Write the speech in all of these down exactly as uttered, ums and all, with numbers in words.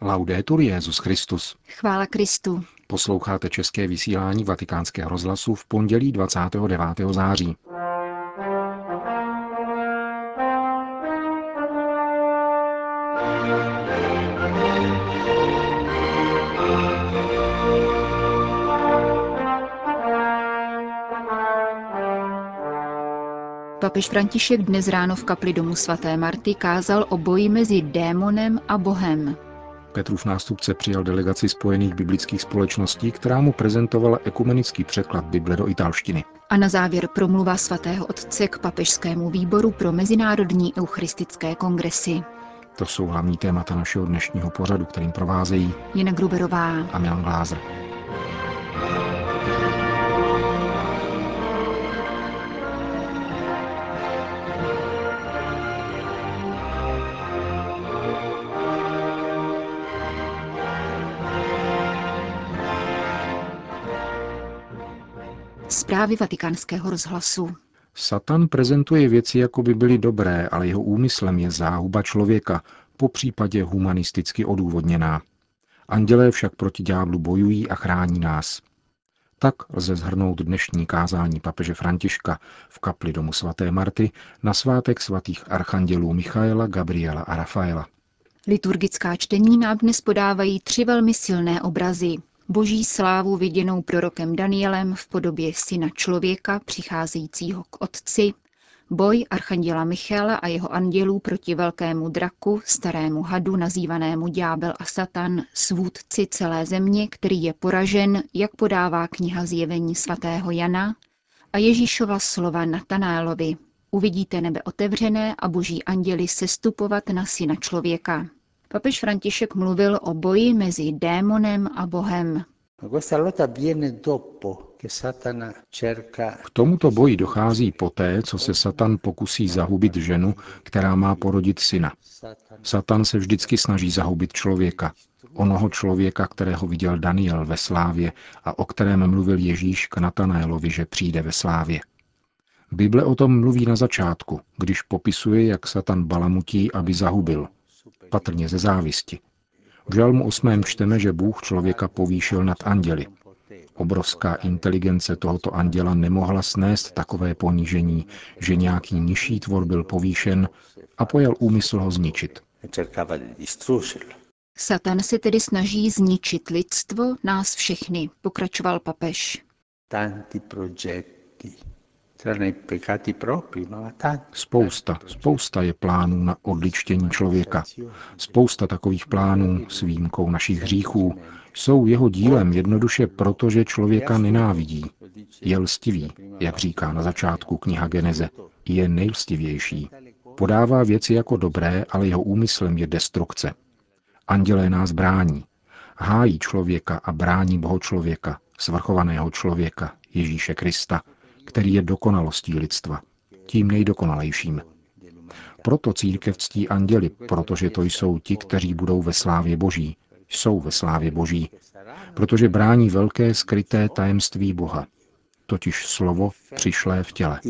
Laudetur Jesus Christus. Chvála Kristu. Posloucháte české vysílání Vatikánského rozhlasu v pondělí dvacátého devátého září. Papež František dnes ráno v kapli domu svaté Marty kázal o boji mezi démonem a Bohem. Petrův nástupce přijal delegaci Spojených biblických společností, která mu prezentovala ekumenický překlad Bible do italštiny. A na závěr promluva svatého otce k papežskému výboru pro mezinárodní eucharistické kongresy. To jsou hlavní témata našeho dnešního pořadu, kterým provázejí Jana Gruberová a Milan Glázer. Zprávy Vatikánského rozhlasu. Satan prezentuje věci, jako by byly dobré, ale jeho úmyslem je záhuba člověka, popřípadě humanisticky odůvodněná. Andělé však proti ďáblu bojují a chrání nás. Tak lze shrnout dnešní kázání papeže Františka v kapli domu svaté Marty na svátek svatých archandělů Michaela, Gabriela a Rafaela. Liturgická čtení nám dnes podávají tři velmi silné obrazy. Boží slávu viděnou prorokem Danielem v podobě syna člověka přicházejícího k otci, boj archanděla Michaela a jeho andělů proti velkému draku, starému hadu nazývanému ďábel a satan, svůdci celé země, který je poražen, jak podává kniha Zjevení svatého Jana, a Ježíšova slova Natanélovi. Uvidíte nebe otevřené a boží anděli sestupovat na syna člověka. Papež František mluvil o boji mezi démonem a Bohem. K tomuto boji dochází poté, co se Satan pokusí zahubit ženu, která má porodit syna. Satan se vždycky snaží zahubit člověka, onoho člověka, kterého viděl Daniel ve slávě a o kterém mluvil Ježíš k Natanélovi, že přijde ve slávě. Bible o tom mluví na začátku, když popisuje, jak Satan balamutí, aby zahubil. Patrně ze závisti. V žalmu osmém čteme, že Bůh člověka povýšil nad anděli. Obrovská inteligence tohoto anděla nemohla snést takové ponížení, že nějaký nižší tvor byl povýšen a pojal úmysl ho zničit. Satan se tedy snaží zničit lidstvo, nás všechny, pokračoval papež. Spousta, spousta je plánů na odličtění člověka. Spousta takových plánů s výjimkou našich hříchů jsou jeho dílem jednoduše proto, že člověka nenávidí. Je lstivý, jak říká na začátku kniha Geneze. Je nejlstivější. Podává věci jako dobré, ale jeho úmyslem je destrukce. Andělé nás brání. Hájí člověka a brání bohočlověka, svrchovaného člověka, Ježíše Krista, který je dokonalostí lidstva, tím nejdokonalejším. Proto církev ctí anděli, protože to jsou ti, kteří budou ve slávě Boží, jsou ve slávě Boží, protože brání velké skryté tajemství Boha, totiž slovo přišlé v těle.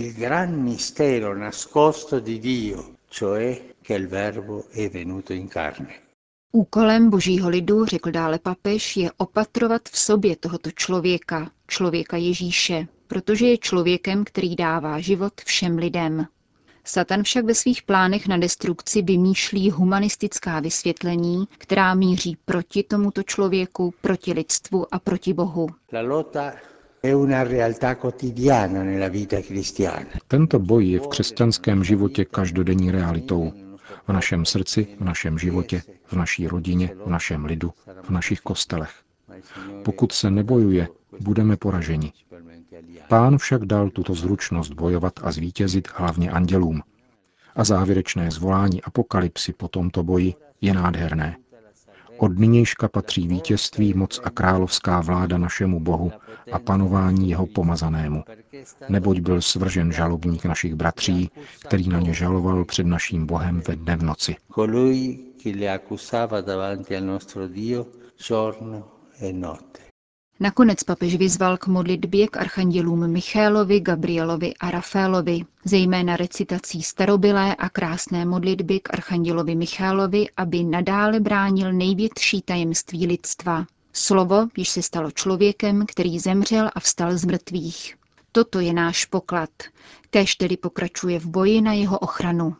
Úkolem božího lidu, řekl dále papež, je opatrovat v sobě tohoto člověka, člověka Ježíše, protože je člověkem, který dává život všem lidem. Satan však ve svých plánech na destrukci vymýšlí humanistická vysvětlení, která míří proti tomuto člověku, proti lidstvu a proti Bohu. Tento boj je v křesťanském životě každodenní realitou. V našem srdci, v našem životě, v naší rodině, v našem lidu, v našich kostelech. Pokud se nebojuje, budeme poraženi. Pán však dal tuto zručnost bojovat a zvítězit hlavně andělům. A závěrečné zvolání apokalypsy po tomto boji je nádherné. Od nynějška patří vítězství, moc a královská vláda našemu Bohu a panování jeho pomazanému. Neboť byl svržen žalobník našich bratří, který na ně žaloval před naším Bohem ve dne v noci. Nakonec papež vyzval k modlitbě k archandělům Michaelovi, Gabrielovi a Rafaelovi, zejména recitací starobylé a krásné modlitby k archandělovi Michaelovi, aby nadále bránil největší tajemství lidstva. Slovo, jež se stalo člověkem, který zemřel a vstal z mrtvých. Toto je náš poklad. Kéž tedy pokračuje v boji na jeho ochranu.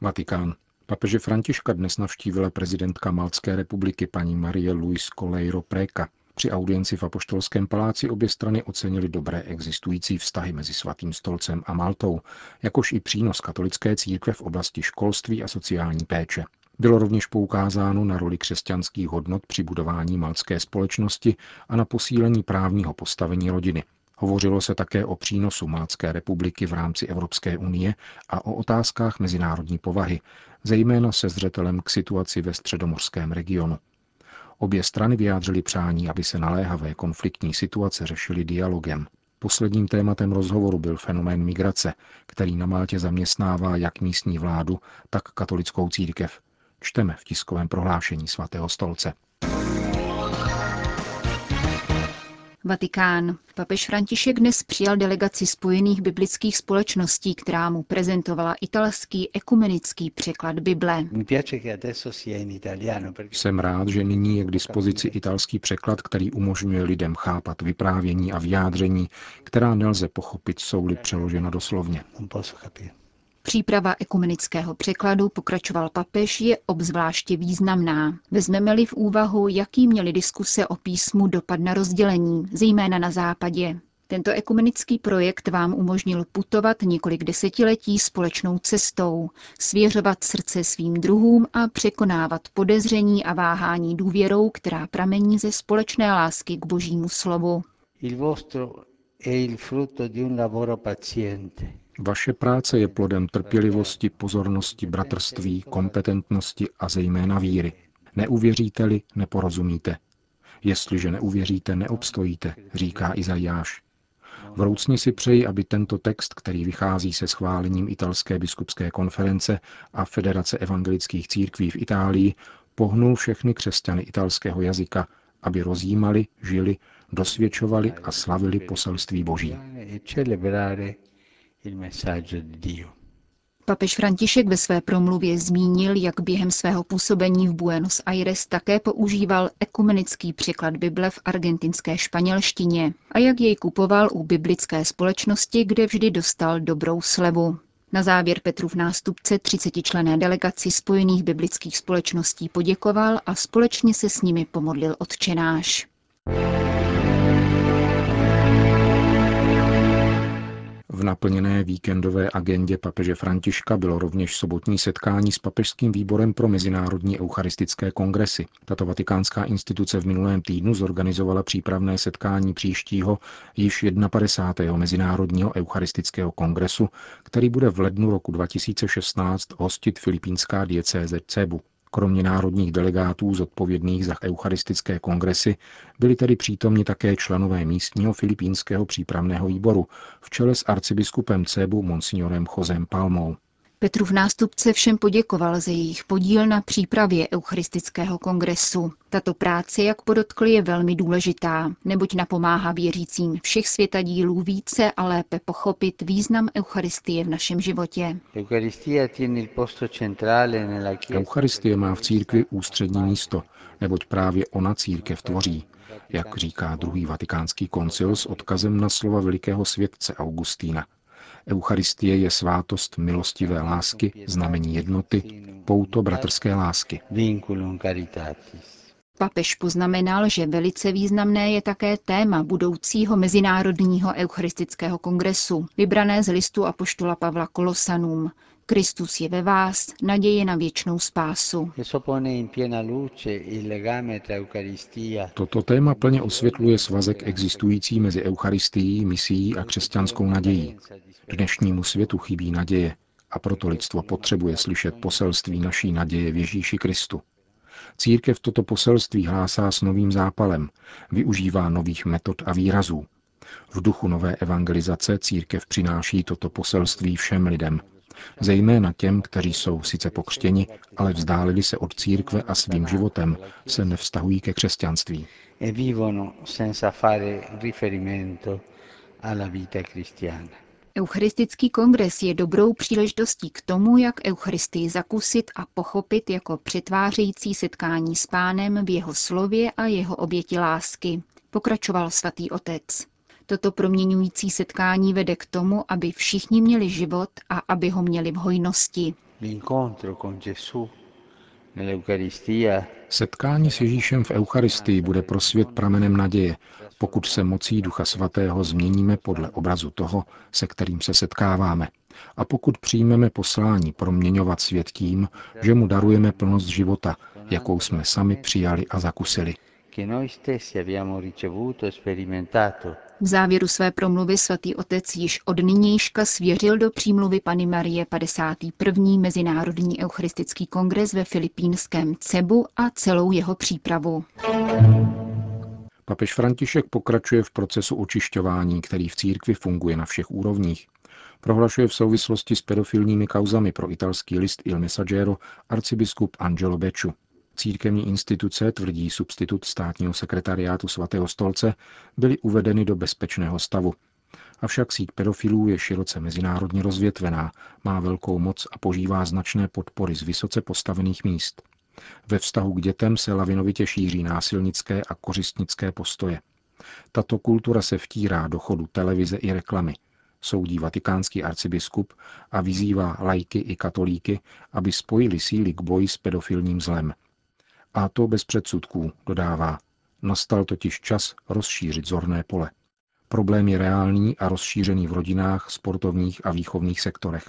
Vatikán. Papeže Františka dnes navštívila prezidentka Maltské republiky paní Marie Louise Coleiro Preca. Při audienci v Apoštolském paláci obě strany ocenily dobré existující vztahy mezi Svatým stolcem a Maltou, jakož i přínos katolické církve v oblasti školství a sociální péče. Bylo rovněž poukázáno na roli křesťanských hodnot při budování maltské společnosti a na posílení právního postavení rodiny. Hovořilo se také o přínosu Maltské republiky v rámci Evropské unie a o otázkách mezinárodní povahy, zejména se zřetelem k situaci ve středomořském regionu. Obě strany vyjádřily přání, aby se naléhavé konfliktní situace řešily dialogem. Posledním tématem rozhovoru byl fenomén migrace, který na Maltě zaměstnává jak místní vládu, tak katolickou církev. Čteme v tiskovém prohlášení Svatého stolce. Vatikán. Papež František dnes přijal delegaci Spojených biblických společností, která mu prezentovala italský ekumenický překlad Bible. Jsem rád, že nyní je k dispozici italský překlad, který umožňuje lidem chápat vyprávění a vyjádření, která nelze pochopit, jsou-li přeložena doslovně. Příprava ekumenického překladu, pokračoval papež, je obzvláště významná. Vezmeme-li v úvahu, jaký měly diskuse o písmu dopad na rozdělení, zejména na západě. Tento ekumenický projekt vám umožnil putovat několik desetiletí společnou cestou, svěřovat srdce svým druhům a překonávat podezření a váhání důvěrou, která pramení ze společné lásky k Božímu slovu. Il vostro è il frutto di un lavoro paziente. Vaše práce je plodem trpělivosti, pozornosti, bratrství, kompetentnosti a zejména víry. Neuvěříte-li, neporozumíte. Jestliže neuvěříte, neobstojíte, říká Izajáš. Vroucně si přeji, aby tento text, který vychází se schválením Italské biskupské konference a Federace evangelických církví v Itálii, pohnul všechny křesťany italského jazyka, aby rozjímali, žili, dosvědčovali a slavili poselství Boží. Papež František ve své promluvě zmínil, jak během svého působení v Buenos Aires také používal ekumenický překlad Bible v argentinské španělštině a jak jej kupoval u biblické společnosti, kde vždy dostal dobrou slevu. Na závěr Petrův nástupce třicetičlenné delegaci Spojených biblických společností poděkoval a společně se s nimi pomodlil Otčenáš. V naplněné víkendové agendě papeže Františka bylo rovněž sobotní setkání s Papežským výborem pro mezinárodní eucharistické kongresy. Tato vatikánská instituce v minulém týdnu zorganizovala přípravné setkání příštího, již padesátého prvního mezinárodního eucharistického kongresu, který bude v lednu roku dva tisíce šestnáct hostit filipínská diecéze Cebu. Kromě národních delegátů zodpovědných za eucharistické kongresy byli tedy přítomni také členové místního filipínského přípravného výboru v čele s arcibiskupem Cebu monsignorem Josem Palmou. Petrův nástupce všem poděkoval za jejich podíl na přípravě eucharistického kongresu. Tato práce, jak podotkli, je velmi důležitá, neboť napomáhá věřícím všech světadílů více a lépe pochopit význam Eucharistie v našem životě. Eucharistie má v církvi ústřední místo, neboť právě ona církev tvoří, jak říká druhý vatikánský koncil s odkazem na slova velikého světce Augustína. Eucharistie je svátost milostivé lásky, znamení jednoty, pouto bratrské lásky. Papež poznamenal, že velice významné je také téma budoucího mezinárodního eucharistického kongresu, vybrané z listu apoštola Pavla Kolosanům. Kristus je ve vás, naděje na věčnou spásu. Toto téma plně osvětluje svazek existující mezi eucharistií, misií a křesťanskou nadějí. Dnešnímu světu chybí naděje a proto lidstvo potřebuje slyšet poselství naší naděje v Ježíši Kristu. Církev toto poselství hlásá s novým zápalem, využívá nových metod a výrazů. V duchu nové evangelizace církev přináší toto poselství všem lidem, Zejména těm, kteří jsou sice pokřtěni, ale vzdálili se od církve a svým životem se nevztahují ke křesťanství. Eucharistický kongres je dobrou příležitostí k tomu, jak Eucharistii zakusit a pochopit jako přetvářející setkání s Pánem v jeho slově a jeho oběti lásky, pokračoval svatý otec. Toto proměňující setkání vede k tomu, aby všichni měli život a aby ho měli v hojnosti. Setkání s Ježíšem v Eucharistii bude pro svět pramenem naděje, pokud se mocí Ducha Svatého změníme podle obrazu toho, se kterým se setkáváme. A pokud přijmeme poslání proměňovat svět tím, že mu darujeme plnost života, jakou jsme sami přijali a zakusili. V závěru své promluvy svatý otec již od nynějška svěřil do přímluvy Panny Marie padesátý první Mezinárodní eucharistický kongres ve filipínském Cebu a celou jeho přípravu. Papež František pokračuje v procesu očišťování, který v církvi funguje na všech úrovních. Prohlašuje v souvislosti s pedofilními kauzami pro italský list Il Messaggero arcibiskup Angelo Becciu. Církevní instituce, tvrdí substitut státního sekretariátu svatého stolce, byly uvedeny do bezpečného stavu. Avšak síť pedofilů je široce mezinárodně rozvětvená, má velkou moc a požívá značné podpory z vysoce postavených míst. Ve vztahu k dětem se lavinovitě šíří násilnické a kořistnické postoje. Tato kultura se vtírá do chodu televize i reklamy, soudí vatikánský arcibiskup a vyzývá laiky i katolíky, aby spojili síly k boji s pedofilním zlem. A to bez předsudků, dodává. Nastal totiž čas rozšířit zorné pole. Problém je reálný a rozšířený v rodinách, sportovních a výchovných sektorech.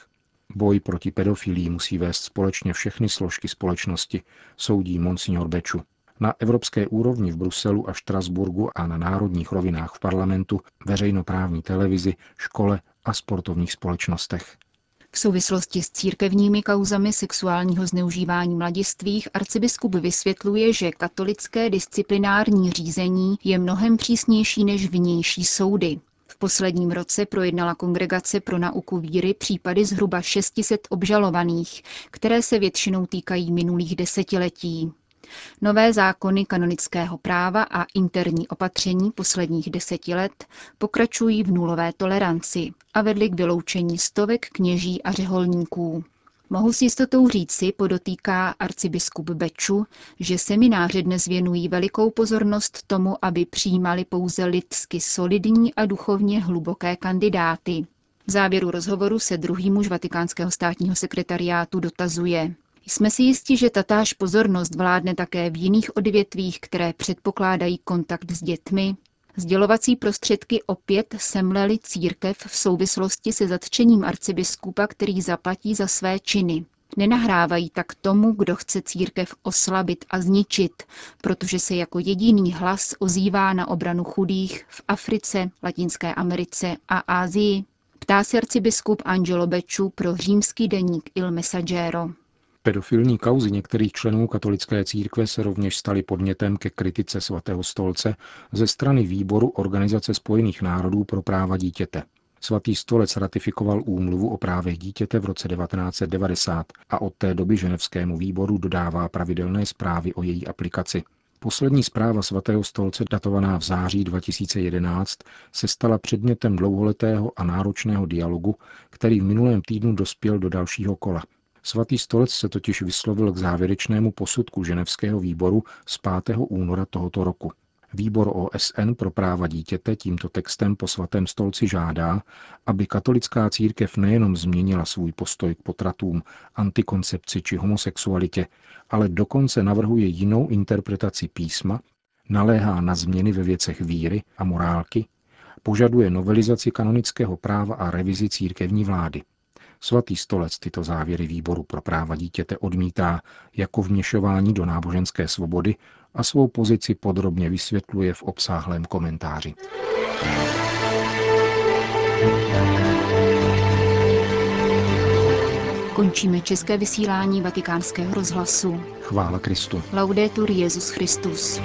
Boj proti pedofilii musí vést společně všechny složky společnosti, soudí monsignor Becciu. Na evropské úrovni v Bruselu a Štrasburgu a na národních rovinách v parlamentu, veřejnoprávní televizi, škole a sportovních společnostech. V souvislosti s církevními kauzami sexuálního zneužívání mladistvých arcibiskup vysvětluje, že katolické disciplinární řízení je mnohem přísnější než vnější soudy. V posledním roce projednala Kongregace pro nauku víry případy zhruba šest set obžalovaných, které se většinou týkají minulých desetiletí. Nové zákony kanonického práva a interní opatření posledních deseti let pokračují v nulové toleranci a vedly k vyloučení stovek kněží a řeholníků. Mohu s jistotou říci, podotýká arcibiskup Becciu, že semináře dnes věnují velikou pozornost tomu, aby přijímali pouze lidsky solidní a duchovně hluboké kandidáty. V závěru rozhovoru se druhý muž vatikánského státního sekretariátu dotazuje: jsme si jisti, že tatáž pozornost vládne také v jiných odvětvích, které předpokládají kontakt s dětmi? Sdělovací prostředky opět semlely církev v souvislosti se zatčením arcibiskupa, který zaplatí za své činy. Nenahrávají tak tomu, kdo chce církev oslabit a zničit, protože se jako jediný hlas ozývá na obranu chudých v Africe, Latinské Americe a Asii. Ptá se arcibiskup Angelo Becciu pro římský deník Il Messaggero. Pedofilní kauzy některých členů katolické církve se rovněž staly podnětem ke kritice svatého stolce ze strany výboru Organizace spojených národů pro práva dítěte. Svatý stolec ratifikoval úmluvu o právech dítěte v roce devatenáct set devadesát a od té doby ženevskému výboru dodává pravidelné zprávy o její aplikaci. Poslední zpráva svatého stolce, datovaná v září dva tisíce jedenáct, se stala předmětem dlouholetého a náročného dialogu, který v minulém týdnu dospěl do dalšího kola. Svatý stolec se totiž vyslovil k závěrečnému posudku ženevského výboru z pátého února tohoto roku. Výbor O S N pro práva dítěte tímto textem po svatém stolci žádá, aby katolická církev nejenom změnila svůj postoj k potratům, antikoncepci či homosexualitě, ale dokonce navrhuje jinou interpretaci písma, naléhá na změny ve věcech víry a morálky, požaduje novelizaci kanonického práva a revizi církevní vlády. Svatý stolec tyto závěry výboru pro práva dítěte odmítá jako vměšování do náboženské svobody a svou pozici podrobně vysvětluje v obsáhlém komentáři. Končíme české vysílání Vatikánského rozhlasu. Chvála Kristu. Laudetur Jesus Christus.